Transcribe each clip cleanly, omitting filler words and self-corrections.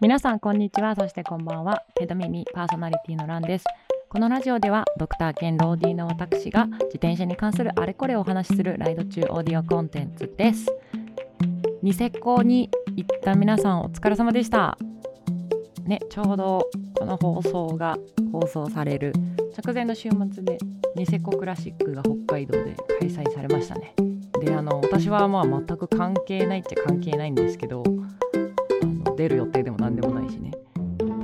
皆さんこんにちは、そしてこんばんは。テドミミパーソナリティのランです。このラジオではドクター兼ローディーの私が自転車に関するあれこれをお話しするライド中オーディオコンテンツです。ニセコに行った皆さんお疲れ様でした、ね、ちょうどこの放送が放送される直前の週末でニセコクラシックが北海道で開催されましたね。で私はまあ全く関係ないっちゃ関係ないんですけど、出る予定でも何でもないしね。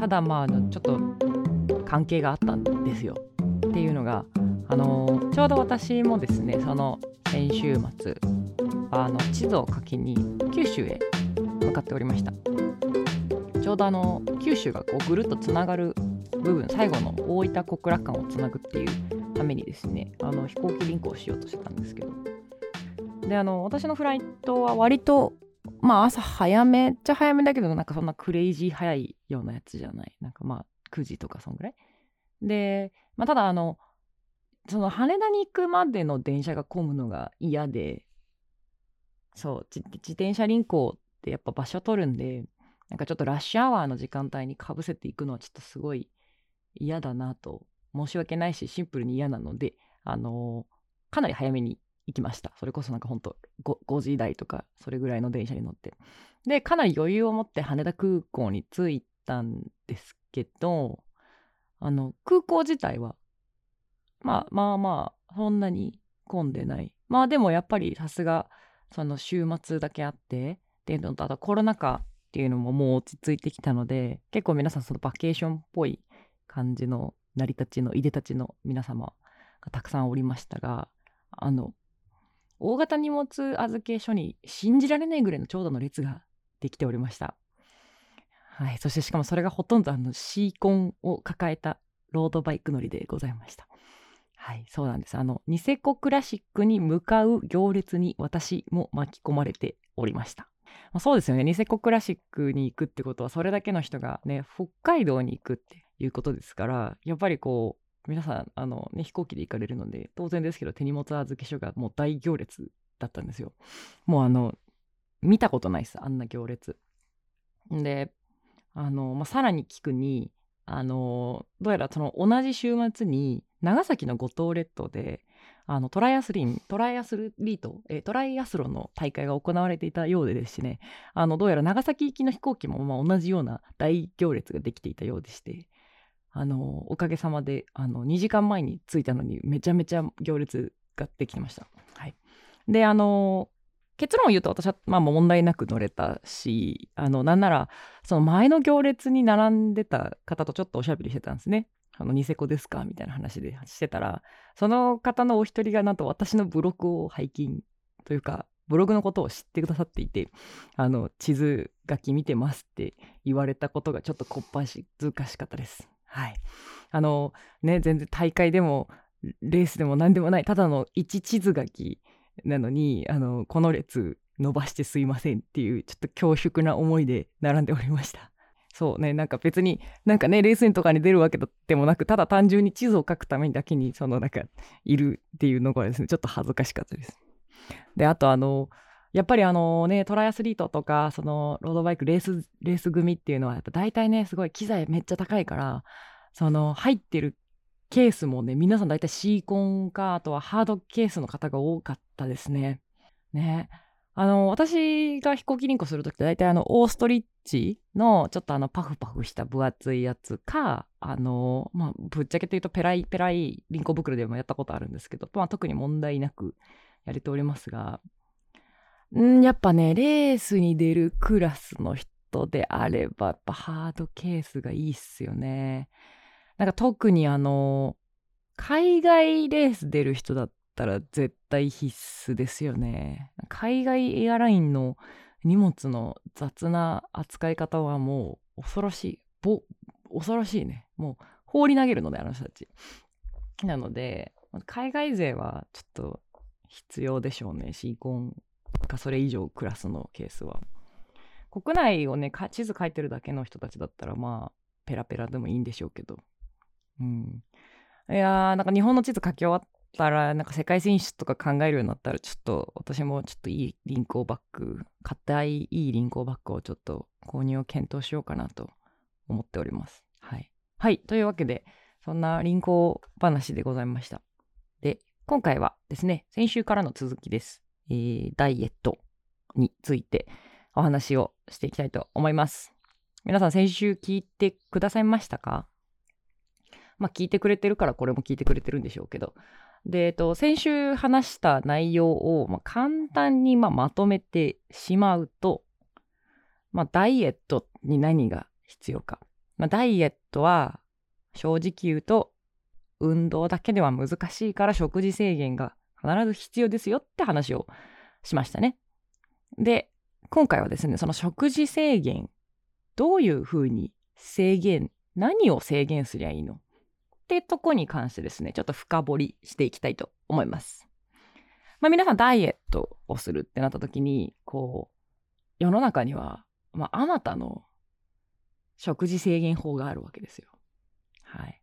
ただまあちょっと関係があったんですよ。っていうのがちょうど私もですね、その先週末地図を書きに九州へ向かっておりました。ちょうど九州がこうぐるっとつながる部分、最後の大分小倉間をつなぐっていうためにですね、飛行機輪行をしようとしてたんですけど、で私のフライトは割とまあ朝早めっちゃ早めだけど、なんかそんなクレイジー早いようなやつじゃない。なんかまあ9時とかそんぐらいで、まあ、ただその羽田に行くまでの電車が混むのが嫌で、そう自転車輪行ってやっぱ場所取るんで、なんかちょっとラッシュアワーの時間帯にかぶせていくのはちょっとすごい嫌だなと、申し訳ないしシンプルに嫌なので、かなり早めに行きました。それこそなんかほんと 5時台とかそれぐらいの電車に乗って、でかなり余裕を持って羽田空港に着いたんですけど、空港自体はまあそんなに混んでない。まあでもやっぱりさすがその週末だけあってっていうのと、あとコロナ禍っていうのももう落ち着いてきたので、結構皆さんそのバケーションっぽい感じの成り立ちのいでたちの皆様がたくさんおりましたが、大型荷物預け所に信じられないぐらいの長蛇の列ができておりました。はい、そしてしかもそれがほとんどシーコンを抱えたロードバイク乗りでございました。はい、そうなんです。ニセコクラシックに向かう行列に私も巻き込まれておりました。まあ、そうですよね。ニセコクラシックに行くってことは、それだけの人がね、北海道に行くっていうことですから、やっぱりこう、皆さんね、飛行機で行かれるので当然ですけど、手荷物預け所がもう大行列だったんですよ。もう見たことないです、あんな行列で。さらに聞くにどうやらその同じ週末に長崎の五島列島でトライアスロンの大会が行われていたようでですしね、どうやら長崎行きの飛行機もまあ同じような大行列ができていたようでして、おかげさまで2時間前に着いたのにめちゃめちゃ行列ができてました。はい、で結論を言うと、私はまあ問題なく乗れたし、なんならその前の行列に並んでた方とちょっとおしゃべりしてたんですね。ニセコですかみたいな話でしてたら、その方のお一人がなんと私のブログを拝見というか、ブログのことを知ってくださっていて、地図書き見てますって言われたことがちょっとこっぱずかしかったです。はい、ね、全然大会でもレースでも何でもない、ただの一地図書きなのにこの列伸ばしてすいませんっていう、ちょっと恐縮な思いで並んでおりました。そうね、なんか別になんかね、レースとかに出るわけでもなく、ただ単純に地図を書くためにだけになんかいるっていうのがですね、ちょっと恥ずかしかったです。であとやっぱりね、トライアスリートとかそのロードバイクレース組っていうのはやっぱ大体ね、すごい機材めっちゃ高いから、入ってるケースもね、皆さん大体シーコンかあとはハードケースの方が多かったですね。ね、私が飛行機輪行するときって大体オーストリッチのちょっとパフパフした分厚いやつか、まあぶっちゃけて言うとペライペライ輪行袋でもやったことあるんですけど、まあ特に問題なくやれておりますが、やっぱね、レースに出るクラスの人であればやっぱハードケースがいいっすよね。なんか特に海外レース出る人だったら絶対必須ですよね。海外エアラインの荷物の雑な扱い方はもう恐ろしいね。もう放り投げるので、あの人たちなので、海外勢はちょっと必要でしょうね、シーコンかそれ以上クラスのケースは。国内をね、地図書いてるだけの人たちだったらまあペラペラでもいいんでしょうけど、いやー、なんか日本の地図書き終わったら、なんか世界選手とか考えるようになったら、ちょっと私もちょっといいリンクをバッグ、硬いいいリンクをバッグをちょっと購入を検討しようかなと思っております。はい。はい。というわけで、そんなリンク話でございました。で、今回はですね、先週からの続きです。ダイエットについてお話をしていきたいと思います。皆さん先週聞いてくださいましたか？まあ聞いてくれてるからこれも聞いてくれてるんでしょうけど。で、先週話した内容を、まあ、簡単にまとめてしまうと、まあ、ダイエットに何が必要か。まあ、ダイエットは正直言うと運動だけでは難しいから食事制限が必ず必要ですよって話をしましたね。で、今回はですね、その食事制限、どういうふうに制限、何を制限すりゃいいのってとこに関してですね、ちょっと深掘りしていきたいと思います。まあ皆さんダイエットをするってなった時に、こう、世の中には、まあ、あまたの食事制限法があるわけですよ。はい。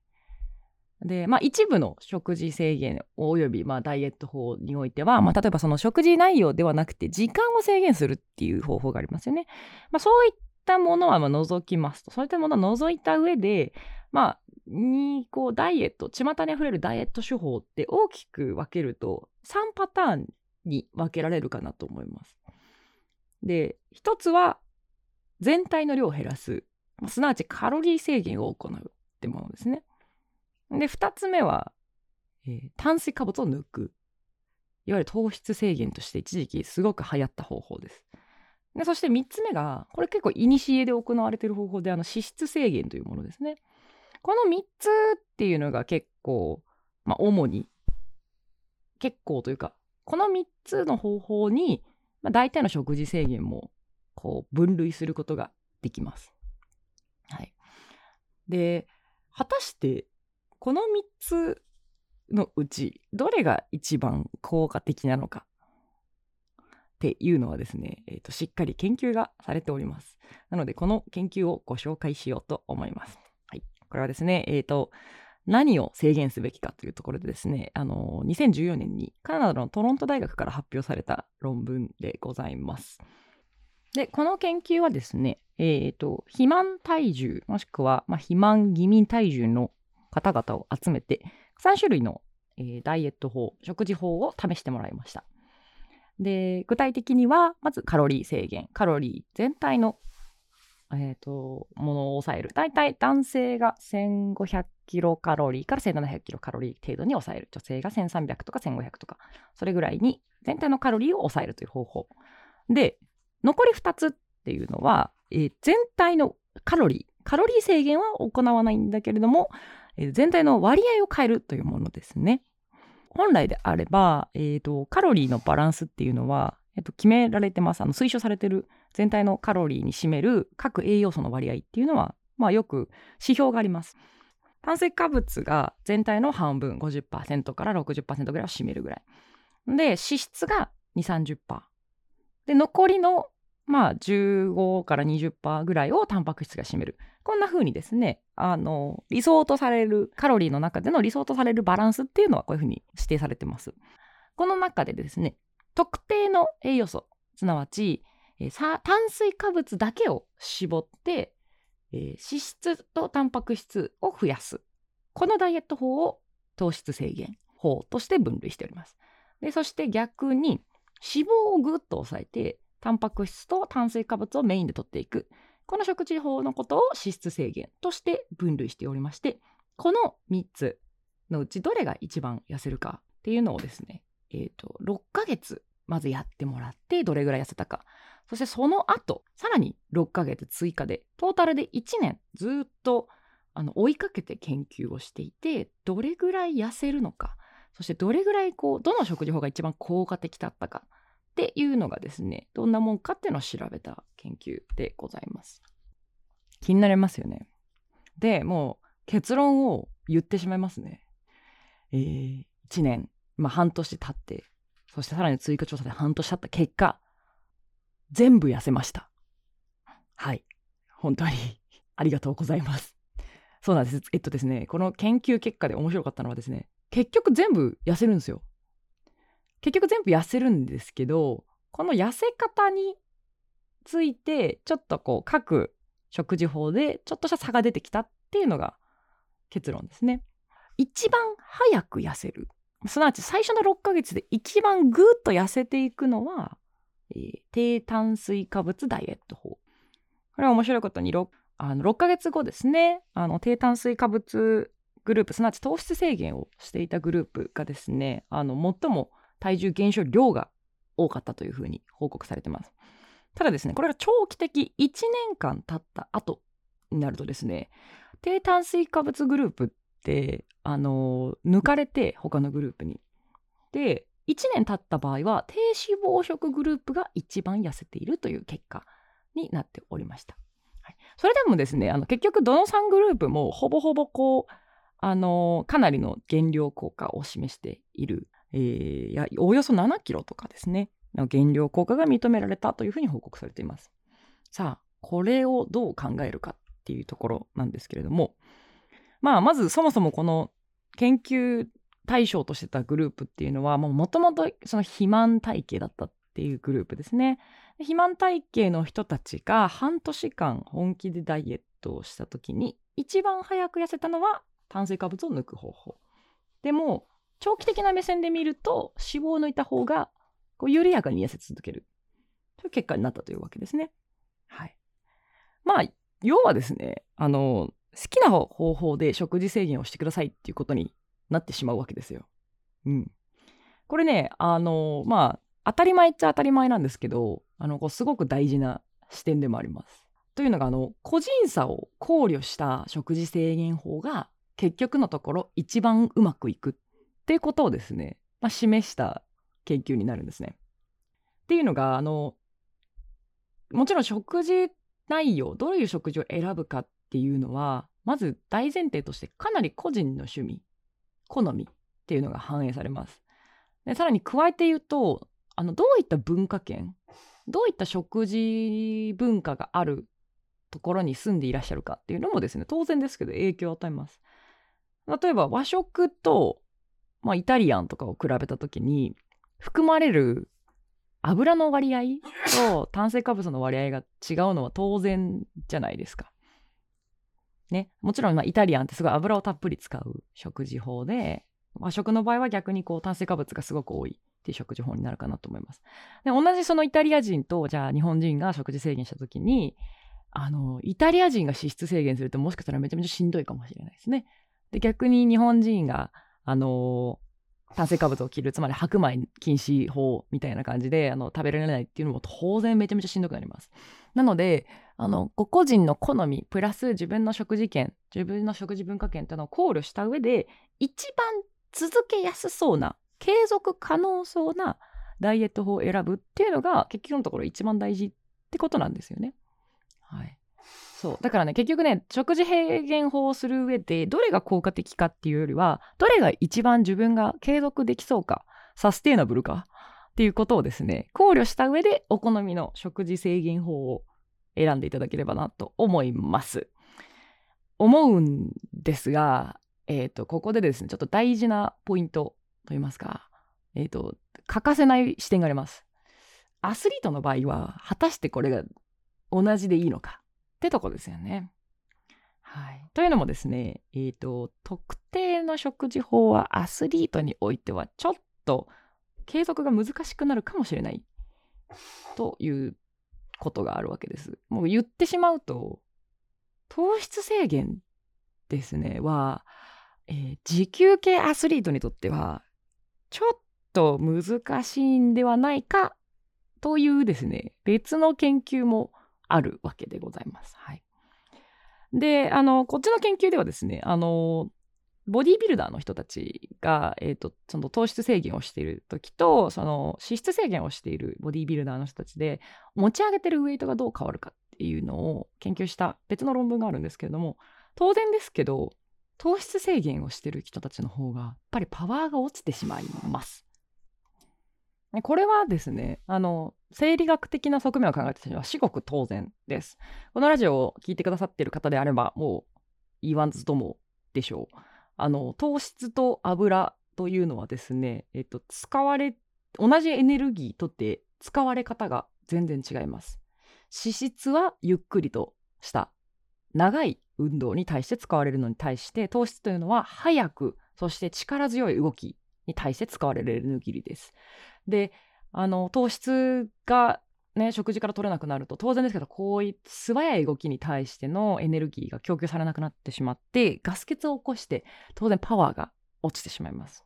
で、まあ一部の食事制限およびまあダイエット法においては、まあ例えばその食事内容ではなくて時間を制限するっていう方法がありますよね。まあそういったものはまあ除きますと。そういったものは除いた上で、まあにこうダイエット、巷にあふれるダイエット手法って大きく分けると3パターンに分けられるかなと思います。で、一つは全体の量を減らす。すなわちカロリー制限を行うってものですね。で、2つ目は、炭水化物を抜く。いわゆる糖質制限として一時期すごく流行った方法です。で、そして3つ目が、これ結構古で行われている方法で、脂質制限というものですね。この3つっていうのが結構、まあ主に、結構というか、この3つの方法に、まあ、大体の食事制限もこう分類することができます。はい。で、果たして、この3つのうちどれが一番効果的なのかっていうのはですね、しっかり研究がされております。なのでこの研究をご紹介しようと思います。はい、これはですね、何を制限すべきかというところでですね、2014年にカナダのトロント大学から発表された論文でございます。で、この研究はですね、肥満体重もしくは、まあ、肥満気味体重の方々を集めて3種類の、ダイエット法、食事法を試してもらいました。で、具体的にはまずカロリー制限、カロリー全体の、ものを抑える。だいたい男性が1500キロカロリーから1700キロカロリー程度に抑える。女性が1300とか1500とかそれぐらいに全体のカロリーを抑えるという方法。で、残り2つっていうのは、全体のカロリー制限は行わないんだけれども全体の割合を変えるというものですね。本来であれば、カロリーのバランスっていうのは、決められてます。推奨されてる全体のカロリーに占める各栄養素の割合っていうのは、まあ、よく指標があります。炭水化物が全体の半分 50% から 60% ぐらいを占めるぐらいで、脂質が 2,30% で、残りのまあ、15から 20% ぐらいをタンパク質が占める。こんな風にですね、理想とされる、カロリーの中での理想とされるバランスっていうのはこういう風に指定されてます。この中でですね、特定の栄養素、すなわち、炭水化物だけを絞って、脂質とタンパク質を増やす。このダイエット法を糖質制限法として分類しております。で、そして逆に脂肪をぐっと抑えて、タンパク質と炭水化物をメインで摂っていく。この食事法のことを脂質制限として分類しておりまして、この3つのうちどれが一番痩せるかっていうのをですね、6ヶ月まずやってもらってどれぐらい痩せたか。そしてその後、さらに6ヶ月追加で、トータルで1年ずっと追いかけて研究をしていて、どれぐらい痩せるのか、そしてどれぐらいどの食事法が一番効果的だったか。っていうのがですね、どんなもんかっていうのを調べた研究でございます。気になりますよね。で、もう結論を言ってしまいますね。1年、まあ半年経って、そしてさらに追加調査で半年経った結果、全部痩せました。はい。本当にありがとうございます。そうなんです。ですね、この研究結果で面白かったのはですね、結局全部痩せるんですけど、この痩せ方についてちょっとこう各食事法でちょっとした差が出てきたっていうのが結論ですね。一番早く痩せる、すなわち最初の6ヶ月で一番ぐーっと痩せていくのは、低炭水化物ダイエット法。これは面白いことに 6ヶ月後ですね、低炭水化物グループ、すなわち糖質制限をしていたグループがですね、最も体重減少量が多かったというふうに報告されてます。ただですね、これが長期的1年間経った後になるとですね、低炭水化物グループって抜かれて他のグループに、で1年経った場合は低脂肪食グループが一番痩せているという結果になっておりました、はい。それでもですね、結局どの3グループもほぼほぼこうかなりの減量効果を示している、およそ7キロとかですねの減量効果が認められたというふうに報告されています。さあこれをどう考えるかっていうところなんですけれども、まずそもそもこの研究対象としてたグループっていうのはもともとその肥満体型だったっていうグループですね。肥満体型の人たちが半年間本気でダイエットをした時に一番早く痩せたのは炭水化物を抜く方法で、も長期的な目線で見ると脂肪を抜いた方がこう緩やかに痩せ続けるという結果になったというわけですね、はい。要はですね、好きな方法で食事制限をしてくださいっていうことになってしまうわけですよ、うん、これね当たり前っちゃ当たり前なんですけど、こうすごく大事な視点でもあります。というのが個人差を考慮した食事制限法が結局のところ一番うまくいくっていうことをですね、示した研究になるんですね。っていうのがもちろん食事内容、どういう食事を選ぶかっていうのはまず大前提としてかなり個人の趣味好みっていうのが反映されます。でさらに加えて言うとどういった文化圏、どういった食事文化があるところに住んでいらっしゃるかっていうのもですね、当然ですけど影響を与えます。例えば和食と、イタリアンとかを比べた時に含まれる油の割合と炭水化物の割合が違うのは当然じゃないですか、ね、もちろんイタリアンってすごい油をたっぷり使う食事法で、和食の場合は逆にこう炭水化物がすごく多いっていう食事法になるかなと思います。で同じそのイタリア人とじゃあ日本人が食事制限した時にイタリア人が脂質制限するともしかしたらめちゃめちゃしんどいかもしれないですね。で逆に日本人が炭水化物を切る、つまり白米禁止法みたいな感じで食べられないっていうのも当然めちゃめちゃしんどくなります。なので個人の好みプラス自分の食事圏、自分の食事文化圏っていうのを考慮した上で一番続けやすそうな、継続可能そうなダイエット法を選ぶっていうのが結局のところ一番大事ってことなんですよね、はい。そうだからね、結局ね、食事制限法をする上でどれが効果的かっていうよりは、どれが一番自分が継続できそうか、サステイナブルかっていうことをですね考慮した上でお好みの食事制限法を選んでいただければなと思います。思うんですが、ここでですねちょっと大事なポイントといいますか、欠かせない視点があります。アスリートの場合は果たしてこれが同じでいいのかってとこですよね、はい。というのもですね、特定の食事法はアスリートにおいてはちょっと継続が難しくなるかもしれないということがあるわけです。もう言ってしまうと糖質制限ですねは、持久系アスリートにとってはちょっと難しいんではないかというですね別の研究もあるわけでございます、はい。でこっちの研究ではですねボディービルダーの人たちが、その糖質制限をしている時とその脂質制限をしているボディービルダーの人たちで持ち上げてるウェイトがどう変わるかっていうのを研究した別の論文があるんですけれども、当然ですけど糖質制限をしている人たちの方がやっぱりパワーが落ちてしまいます。これはですね生理学的な側面を考えているのは至極当然です。このラジオを聞いてくださっている方であればもう言わずともでしょう。糖質と油というのはですね、同じエネルギーとって使われ方が全然違います。脂質はゆっくりとした長い運動に対して使われるのに対して、糖質というのは早くそして力強い動きに対して使われるエネルギーです。で、糖質がね、食事から取れなくなると当然ですけど、こういった素早い動きに対してのエネルギーが供給されなくなってしまって、ガス欠を起こして当然パワーが落ちてしまいます。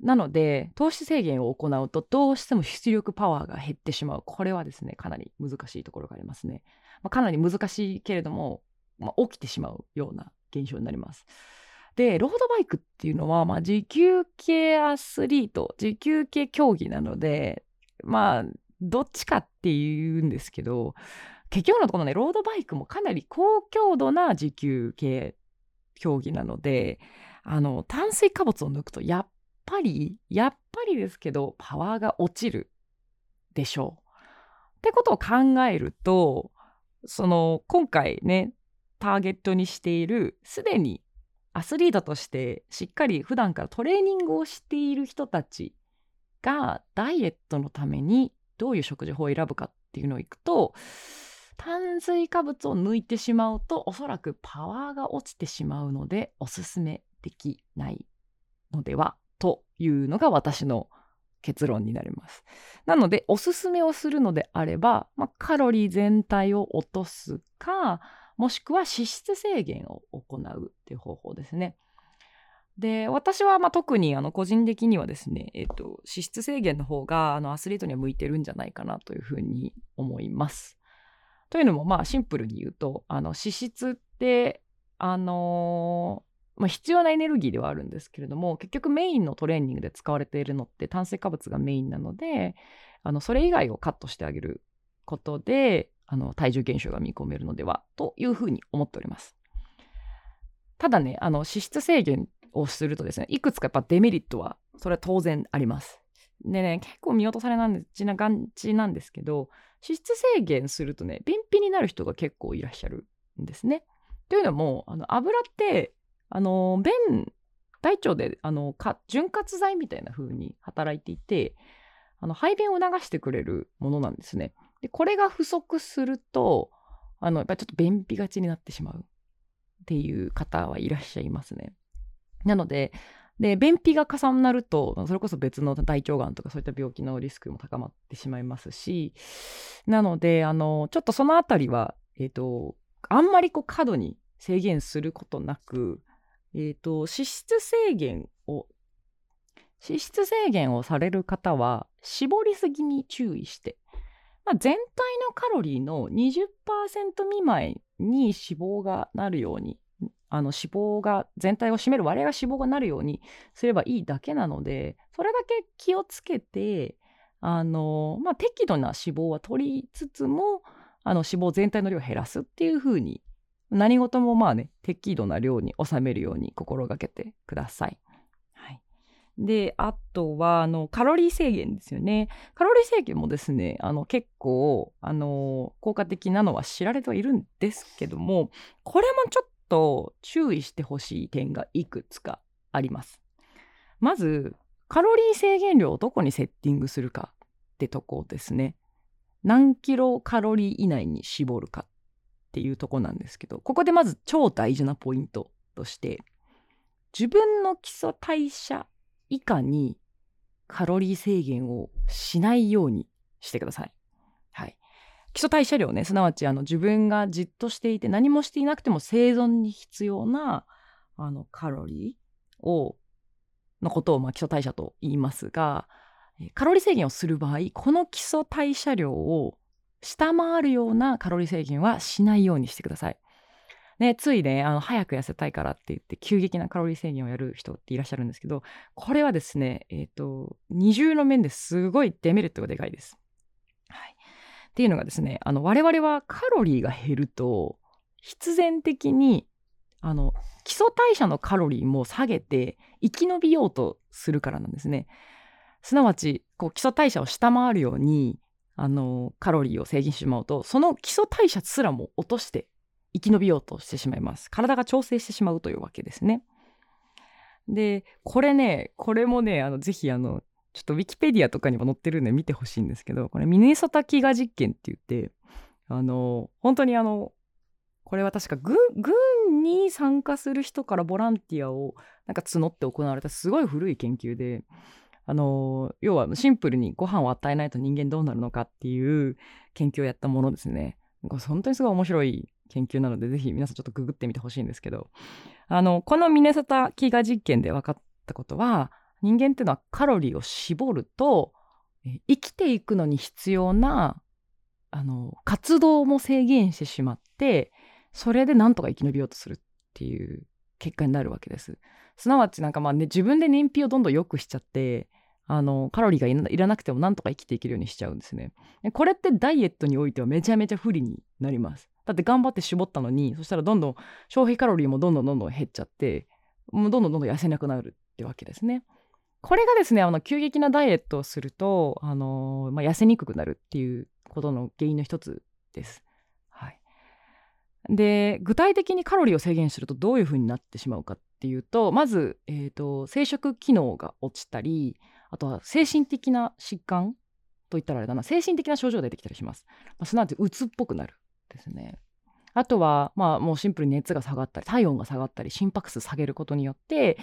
なので糖質制限を行うとどうしても出力パワーが減ってしまう。これはですね、かなり難しいところがありますね。かなり難しいけれども、起きてしまうような現象になります。で、ロードバイクっていうのは、持久系アスリート、持久系競技なので、どっちかっていうんですけど、結局のところね、ロードバイクもかなり高強度な持久系競技なので、炭水化物を抜くとやっぱりですけどパワーが落ちるでしょうってことを考えると、今回ねターゲットにしている、すでにアスリートとしてしっかり普段からトレーニングをしている人たちがダイエットのためにどういう食事法を選ぶかっていうのをいくと、炭水化物を抜いてしまうとおそらくパワーが落ちてしまうのでおすすめできないのではというのが私の結論になります。なのでおすすめをするのであれば、カロリー全体を落とすか、もしくは脂質制限を行うっていう方法ですね。で、私は特に個人的にはですね、脂質制限の方がアスリートには向いてるんじゃないかなというふうに思います。というのもシンプルに言うと、脂質って必要なエネルギーではあるんですけれども、結局メインのトレーニングで使われているのって炭水化物がメインなので、それ以外をカットしてあげることで体重減少が見込めるのではというふうに思っております。ただね、脂質制限をするとですね、いくつかやっぱデメリットはそれは当然あります。でね、結構見落とされがちなんですけど、脂質制限するとね便秘になる人が結構いらっしゃるんですね。というのも油って大腸で潤滑剤みたいな風に働いていて、排便を促してくれるものなんですね。で、これが不足するとやっぱりちょっと便秘がちになってしまうっていう方はいらっしゃいますね。なので、便秘が重なるとそれこそ別の大腸がんとかそういった病気のリスクも高まってしまいますし、なのでちょっとそのあたりは、あんまり過度に制限することなく、脂質制限をされる方は絞りすぎに注意して、全体のカロリーの 20% 未満に脂肪がなるように、脂肪が全体を占める割合が脂肪がなるようにすればいいだけなので、それだけ気をつけて適度な脂肪は取りつつも脂肪全体の量を減らすっていう風に、何事も適度な量に収めるように心がけてください。はい、で、あとはカロリー制限ですよね。カロリー制限もですね、結構効果的なのは知られてはいるんですけども、これもちょっと注意してほしい点がいくつかあります。まずカロリー制限量をどこにセッティングするかってとこですね。何キロカロリー以内に絞るかっていうとこなんですけど、ここでまず超大事なポイントとして、自分の基礎代謝以下にカロリー制限をしないようにしてください。はい、基礎代謝量ね、すなわち自分がじっとしていて何もしていなくても生存に必要なカロリーのことを基礎代謝と言いますが、カロリー制限をする場合、この基礎代謝量を下回るようなカロリー制限はしないようにしてください。ね、ついね早く痩せたいからって言って急激なカロリー制限をやる人っていらっしゃるんですけど、これはですね、二重の面ですごいデメリットがでかいです。はい、っていうのがですね、我々はカロリーが減ると必然的に基礎代謝のカロリーも下げて生き延びようとするからなんですね。すなわち基礎代謝を下回るようにカロリーを制限してしまうと、その基礎代謝すらも落として生き延びようとしてしまいます。体が調整してしまうというわけですね。でこれもねぜひちょっとウィキペディアとかにも載ってるんで見てほしいんですけど、これミネソタ飢餓実験って言って、本当にこれは確か 軍に参加する人からボランティアをなんか募って行われたすごい古い研究で、要はシンプルにご飯を与えないと人間どうなるのかっていう研究をやったものですね。本当にすごい面白い研究なので、ぜひ皆さんちょっとググってみてほしいんですけど、このミネソタ飢餓実験で分かったことは、人間っていうのはカロリーを絞ると生きていくのに必要な活動も制限してしまって、それでなんとか生き延びようとするっていう結果になるわけです。すなわちなんかまあ、ね、自分で燃費をどんどん良くしちゃって、カロリーがいらなくてもなんとか生きていけるようにしちゃうんですね。これってダイエットにおいてはめちゃめちゃ不利になります。だって頑張って絞ったのに、そしたらどんどん消費カロリーもどんどん減っちゃって、もうどんどん痩せなくなるってわけですね。これがですね、急激なダイエットをすると、痩せにくくなるっていうことの原因の一つです。はい、で具体的にカロリーを制限するとどういうふうになってしまうかっていうと、まず、生殖機能が落ちたり、あとは精神的な疾患といったらあれだな、精神的な症状が出てきたりします。すなわちうつっぽくなるですね。あとは、もうシンプルに熱が下がったり、体温が下がったり、心拍数下げることによって、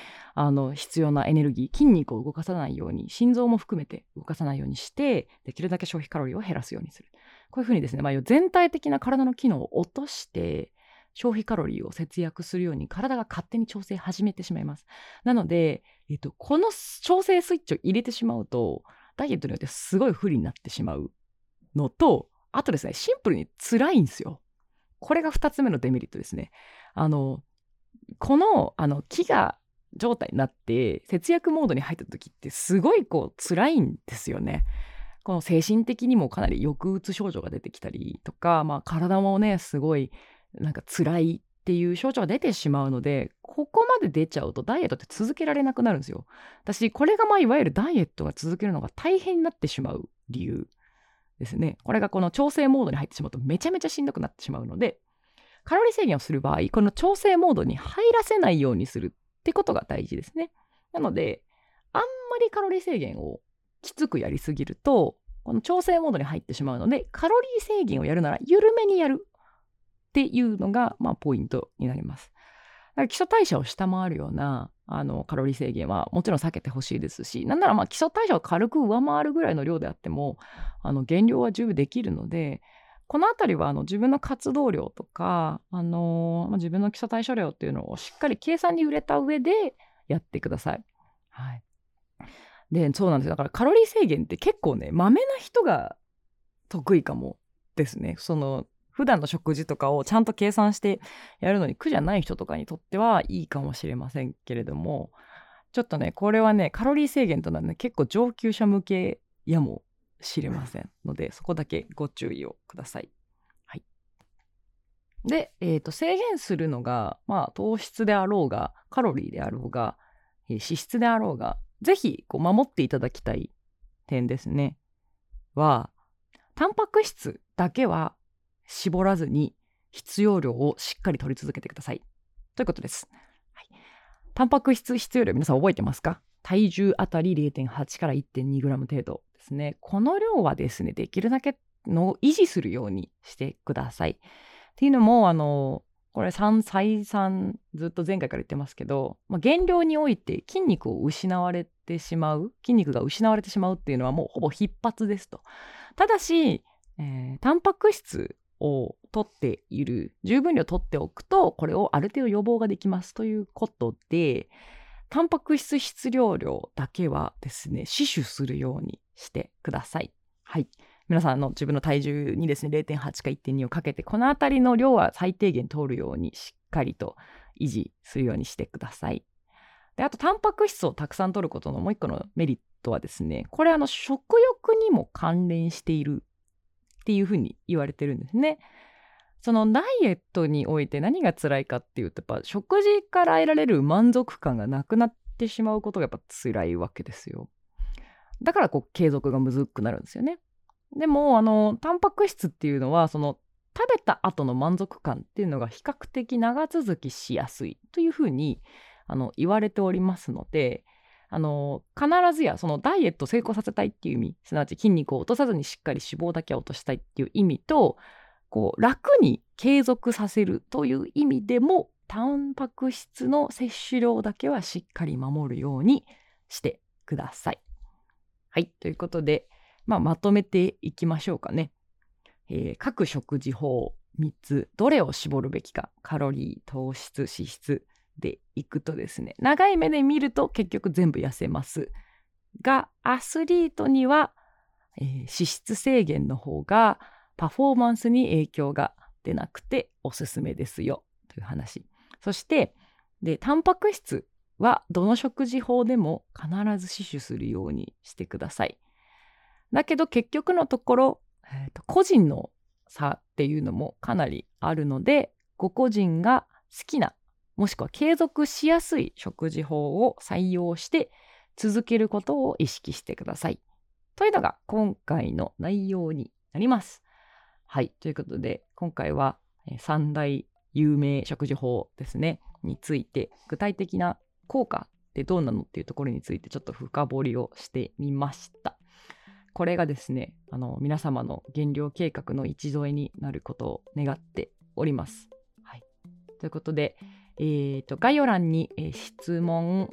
必要なエネルギー、筋肉を動かさないように、心臓も含めて動かさないようにして、できるだけ消費カロリーを減らすようにする。こういうふうにですね、全体的な体の機能を落として、消費カロリーを節約するように体が勝手に調整始めてしまいます。なので、この調整スイッチを入れてしまうと、ダイエットによってすごい不利になってしまうのと、あとですね、シンプルに辛いんですよ。これが2つ目のデメリットですね。この飢餓状態になって節約モードに入った時ってすごい辛いんですよね。この精神的にもかなり抑うつ症状が出てきたりとか、体もねすごいなんか辛いっていう症状が出てしまうので、ここまで出ちゃうとダイエットって続けられなくなるんですよ。私これがいわゆるダイエットが続けるのが大変になってしまう理由ですね。これがこの調整モードに入ってしまうとめちゃめちゃしんどくなってしまうので、カロリー制限をする場合、この調整モードに入らせないようにするってことが大事ですね。なのであんまりカロリー制限をきつくやりすぎると、この調整モードに入ってしまうので、カロリー制限をやるなら緩めにやるっていうのがポイントになります。だから基礎代謝を下回るようなカロリー制限はもちろん避けてほしいですし、なんなら基礎代謝を軽く上回るぐらいの量であっても減量は十分できるので、このあたりは自分の活動量とか、自分の基礎代謝量っていうのをしっかり計算に入れた上でやってください。はい、でそうなんですよ。だからカロリー制限って結構ね、まめな人が得意かもですね。普段の食事とかをちゃんと計算してやるのに苦じゃない人とかにとってはいいかもしれませんけれども、ちょっとねこれはねカロリー制限となるので結構上級者向けやもしれませんので、そこだけご注意をください。はい、で、制限するのが、糖質であろうがカロリーであろうが、脂質であろうが、ぜひ守っていただきたい点ですねは、タンパク質だけは絞らずに必要量をしっかり取り続けてくださいということです。はい、タンパク質必要量、皆さん覚えてますか？体重あたり 0.8 から 1.2 グラム程度ですね。この量はですね、できるだけの維持するようにしてください。っていうのもこれ再三ずっと前回から言ってますけど、減量において筋肉が失われてしまうっていうのはもうほぼ必発ですと。ただし、タンパク質を取っている十分量取っておくと、これをある程度予防ができますということで、タンパク質必要量だけはですね死守するようにしてください。はい、皆さん自分の体重にですね 0.8 か 1.2 をかけて、このあたりの量は最低限取るようにしっかりと維持するようにしてください。であとタンパク質をたくさん取ることのもう一個のメリットはですね、これ食欲にも関連しているっていうふうに言われてるんですね。そのダイエットにおいて何が辛いかっていうと、やっぱ食事から得られる満足感がなくなってしまうことがやっぱ辛いわけですよ。だから継続がむずくなるんですよね。でもタンパク質っていうのは食べた後の満足感っていうのが比較的長続きしやすいというふうに言われておりますので、必ずやそのダイエットを成功させたいっていう意味、すなわち筋肉を落とさずにしっかり脂肪だけは落としたいっていう意味と、こう楽に継続させるという意味でもタンパク質の摂取量だけはしっかり守るようにしてください。はい、ということで、まとめていきましょうかね。各食事法3つ、どれを絞るべきか、カロリー、糖質、脂質でいくとですね、長い目で見ると結局全部痩せますが、アスリートには、脂質制限の方がパフォーマンスに影響が出なくておすすめですよという話。そしてタンパク質はどの食事法でも必ず摂取するようにしてください。だけど結局のところ、個人の差っていうのもかなりあるので、ご個人が好きな、もしくは継続しやすい食事法を採用して続けることを意識してください。というのが今回の内容になります。はい、ということで今回は三大有名食事法ですねについて、具体的な効果ってどうなのっていうところについてちょっと深掘りをしてみました。これがですね、皆様の減量計画の一助になることを願っております。はい、ということで、概要欄に質問、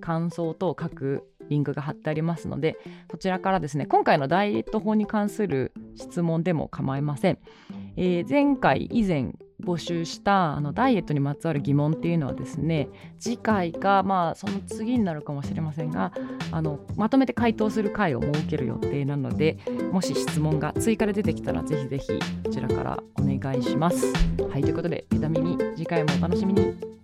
感想等書くリンクが貼ってありますので、そちらからですね、今回のダイエット法に関する質問でも構いません。以前募集したダイエットにまつわる疑問っていうのはですね、次回かその次になるかもしれませんが、まとめて回答する回を設ける予定なので、もし質問が追加で出てきたらぜひぜひこちらからお願いします。はい、ということで、次回もお楽しみに。